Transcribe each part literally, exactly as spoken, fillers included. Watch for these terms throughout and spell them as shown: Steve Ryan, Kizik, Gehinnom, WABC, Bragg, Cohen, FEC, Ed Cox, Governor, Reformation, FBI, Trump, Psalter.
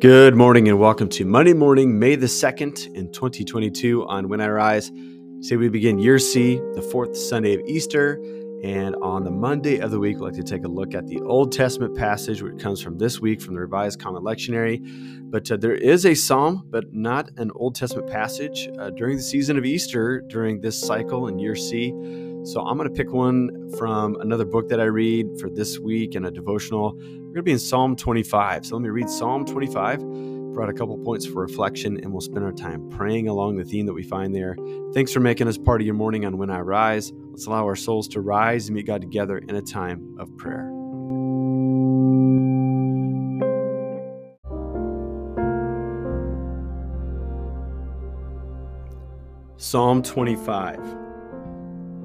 Good morning and welcome to Monday morning, May the second in twenty twenty-two on When I Rise. Today we begin year C, the fourth Sunday of Easter, and on the Monday of the week, we'd like to take a look at the Old Testament passage, which comes from this week from the Revised Common Lectionary. But uh, there is a psalm, but not an Old Testament passage uh, during the season of Easter, during this cycle in year C. So I'm going to pick one from another book that I read for this week and a devotional. We're going to be in Psalm twenty-five. So let me read Psalm twenty-five. Brought a couple points for reflection, and we'll spend our time praying along the theme that we find there. Thanks for making us part of your morning on When I Rise. Let's allow our souls to rise and meet God together in a time of prayer. Psalm twenty-five.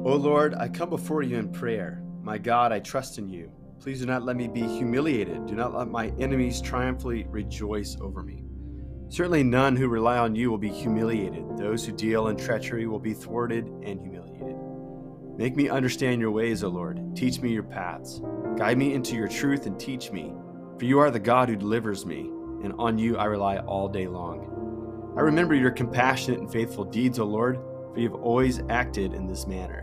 O Lord, I come before you in prayer. My God, I trust in you. Please do not let me be humiliated. Do not let my enemies triumphantly rejoice over me. Certainly none who rely on you will be humiliated. Those who deal in treachery will be thwarted and humiliated. Make me understand your ways, O Lord. Teach me your paths. Guide me into your truth and teach me. For you are the God who delivers me, and on you I rely all day long. I remember your compassionate and faithful deeds, O Lord, for you have always acted in this manner.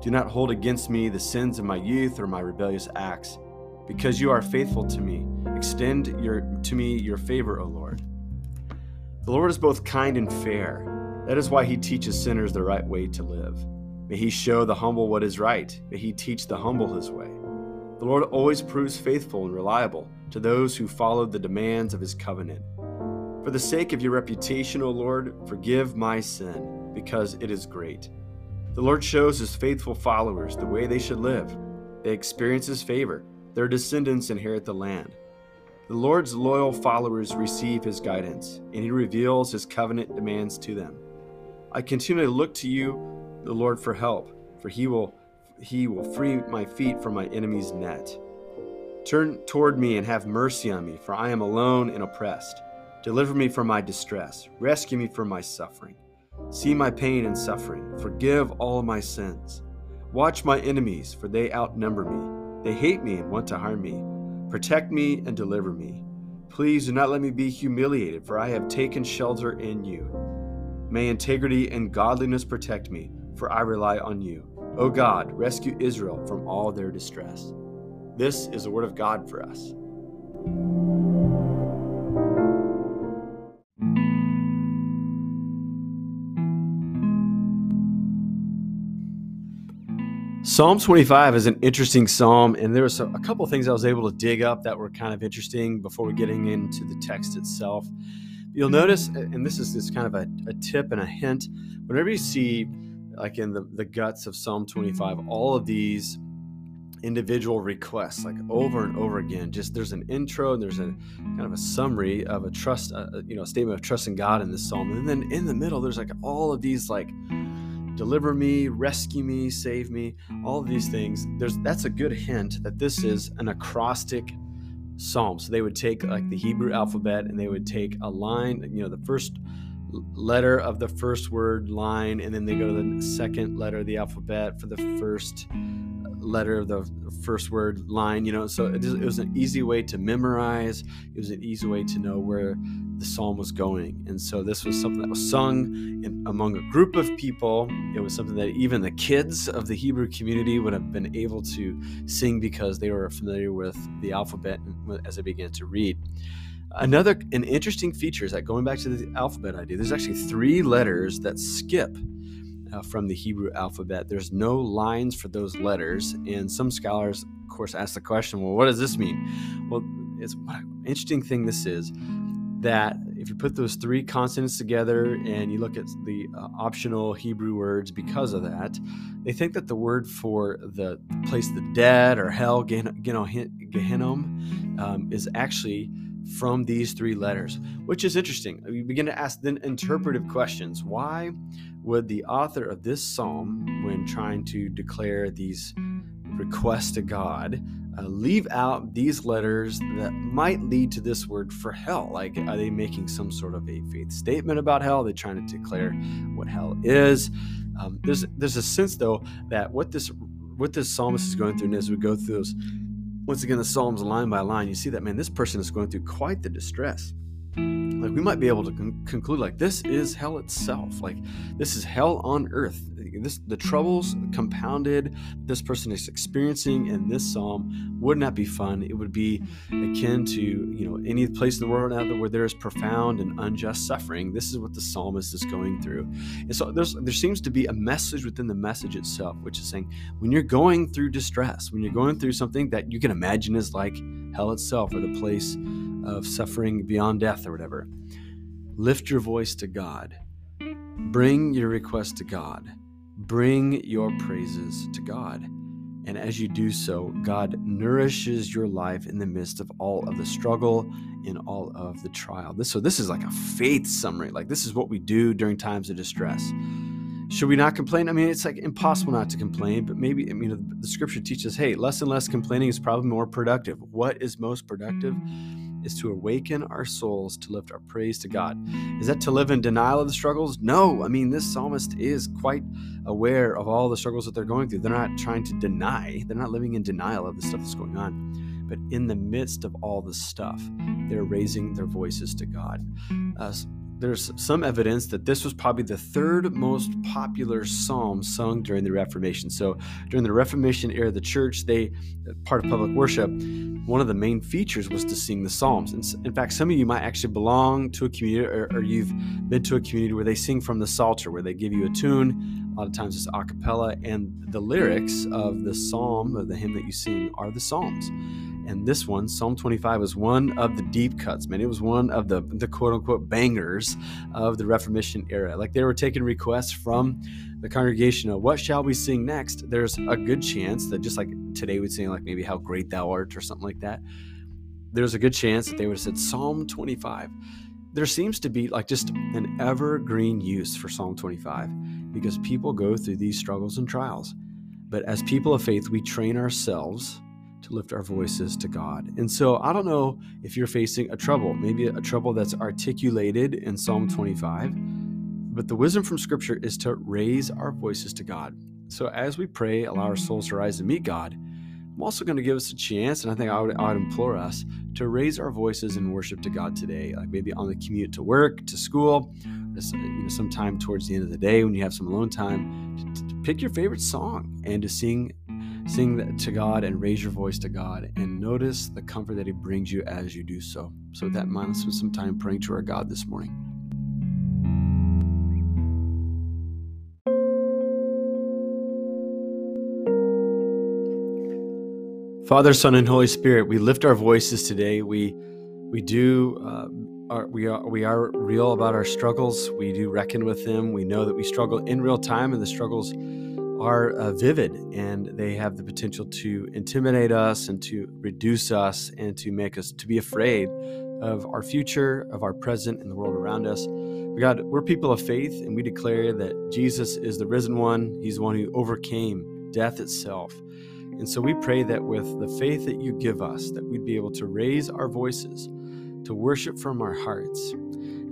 Do not hold against me the sins of my youth or my rebellious acts, because you are faithful to me. Extend your, to me your favor, O Lord. The Lord is both kind and fair. That is why he teaches sinners the right way to live. May he show the humble what is right. May he teach the humble his way. The Lord always proves faithful and reliable to those who follow the demands of his covenant. For the sake of your reputation, O Lord, forgive my sin, because it is great. The Lord shows his faithful followers the way they should live. They experience his favor. Their descendants inherit the land. The Lord's loyal followers receive his guidance, and he reveals his covenant demands to them. I continually look to you, the Lord, for help, for he will, he will free my feet from my enemy's net. Turn toward me and have mercy on me, for I am alone and oppressed. Deliver me from my distress. Rescue me from my suffering. See my pain and suffering. Forgive all my sins. Watch my enemies, for they outnumber me. They hate me and want to harm me. Protect me and deliver me. Please do not let me be humiliated, for I have taken shelter in you. May integrity and godliness protect me, for I rely on you. O God, rescue Israel from all their distress. This is the word of God for us. Psalm twenty-five is an interesting psalm, and there was a couple things I was able to dig up that were kind of interesting before getting into the text itself. You'll notice, and this is this kind of a, a tip and a hint, whenever you see, like in the, the guts of Psalm twenty-five, all of these individual requests, like over and over again, just there's an intro and there's a kind of a summary of a trust, a, you know, a statement of trust in God in this psalm. And then in the middle, there's like all of these like, deliver me, rescue me, save me, all of these things. There's that's a good hint that this is an acrostic psalm. So they would take like the Hebrew alphabet and they would take a line, you know, the first letter of the first word line, and then they go to the second letter of the alphabet for the first letter of the first word line, you know. So it was an easy way to memorize. It was an easy way to know where the psalm was going. And so this was something that was sung in, among a group of people. It was something that even the kids of the Hebrew community would have been able to sing because they were familiar with the alphabet as they began to read. Another an interesting feature is that, going back to the alphabet idea, there's actually three letters that skip Uh, from the Hebrew alphabet. There's no lines for those letters. And some scholars, of course, ask the question, well, what does this mean? Well, it's what an interesting thing this is, that if you put those three consonants together and you look at the uh, optional Hebrew words because of that, they think that the word for the place of the dead or hell, Gehinnom, um, is actually from these three letters, which is interesting. You begin to ask then interpretive questions. Why would the author of this psalm, when trying to declare these requests to God, uh, leave out these letters that might lead to this word for hell? Like, are they making some sort of a faith statement about hell? Are they trying to declare what hell is? Um, there's there's a sense, though, that what this what this psalmist is going through, and as we go through those, once again, the Psalms line by line, you see that, man, this person is going through quite the distress. Like, we might be able to con- conclude, like, this is hell itself. Like, this is hell on earth. This, the troubles compounded this person is experiencing in this psalm would not be fun. It would be akin to, you know, any place in the world now that where there is profound and unjust suffering. This is what the psalmist is going through. And so there's, there seems to be a message within the message itself, which is saying, when you're going through distress, when you're going through something that you can imagine is like hell itself, or the place of suffering beyond death or whatever, lift your voice to God. Bring your request to God. Bring your praises to God. And as you do so, God nourishes your life in the midst of all of the struggle and all of the trial. This, so this is like a faith summary. Like, this is what we do during times of distress. Should we not complain? I mean, it's like impossible not to complain, but maybe, I mean, the, the scripture teaches, hey, less and less complaining is probably more productive. What is most productive is to awaken our souls to lift our praise to God. Is that to live in denial of the struggles? No. I mean, this psalmist is quite aware of all the struggles that they're going through. They're not trying to deny. They're not living in denial of the stuff that's going on. But in the midst of all this stuff, they're raising their voices to God. Uh, There's some evidence that this was probably the third most popular psalm sung during the Reformation. So during the Reformation era of the church, they, part of public worship, one of the main features was to sing the psalms. And in fact, some of you might actually belong to a community, or, or you've been to a community where they sing from the Psalter, where they give you a tune. A lot of times it's a cappella, and the lyrics of the psalm, of the hymn that you sing, are the psalms. And this one, Psalm twenty-five, was one of the deep cuts, man. It was one of the, the quote-unquote bangers of the Reformation era. Like, they were taking requests from the congregation of, what shall we sing next? There's a good chance that, just like today we'd sing, like, maybe How Great Thou Art or something like that, there's a good chance that they would have said Psalm twenty-five. There seems to be, like, just an evergreen use for Psalm twenty-five, because people go through these struggles and trials. But as people of faith, we train ourselves to lift our voices to God. And so I don't know if you're facing a trouble, maybe a trouble that's articulated in Psalm twenty-five, but the wisdom from Scripture is to raise our voices to God. So as we pray, allow our souls to rise and meet God, I'm also going to give us a chance, and I think I would, I would implore us to raise our voices in worship to God today, like maybe on the commute to work, to school, you know, sometime towards the end of the day when you have some alone time, to, to pick your favorite song and to sing Sing to God and raise your voice to God, and notice the comfort that He brings you as you do so. So with that in mind, let's spend some time praying to our God this morning. Father, Son, and Holy Spirit, we lift our voices today. We we do uh, are, we are we are real about our struggles. We do reckon with them. We know that we struggle in real time, and the struggles are uh, vivid, and they have the potential to intimidate us and to reduce us and to make us to be afraid of our future, of our present, and the world around us. God, we're people of faith, and we declare that Jesus is the risen one. He's the one who overcame death itself. And so we pray that with the faith that you give us, that we'd be able to raise our voices to worship from our hearts.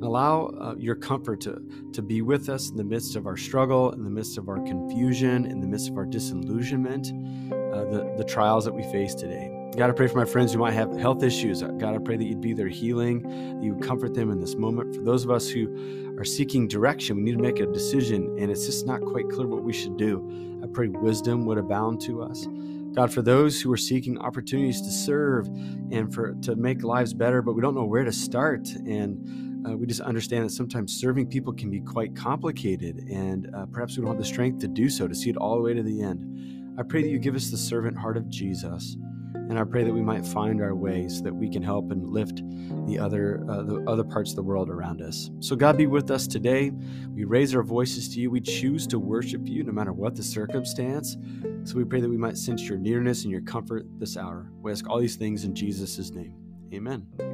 And allow uh, your comfort to, to be with us in the midst of our struggle, in the midst of our confusion, in the midst of our disillusionment, uh, the, the trials that we face today. God, I pray for my friends who might have health issues. God, I pray that you'd be their healing, that you would comfort them in this moment. For those of us who are seeking direction, we need to make a decision, and it's just not quite clear what we should do. I pray wisdom would abound to us. God, for those who are seeking opportunities to serve and for to make lives better, but we don't know where to start, and Uh, we just understand that sometimes serving people can be quite complicated, and uh, perhaps we don't have the strength to do so, to see it all the way to the end. I pray that you give us the servant heart of Jesus, and I pray that we might find our way so that we can help and lift the other, uh, the other parts of the world around us. So God, be with us today. We raise our voices to you. We choose to worship you no matter what the circumstance. So we pray that we might sense your nearness and your comfort this hour. We ask all these things in Jesus' name. Amen.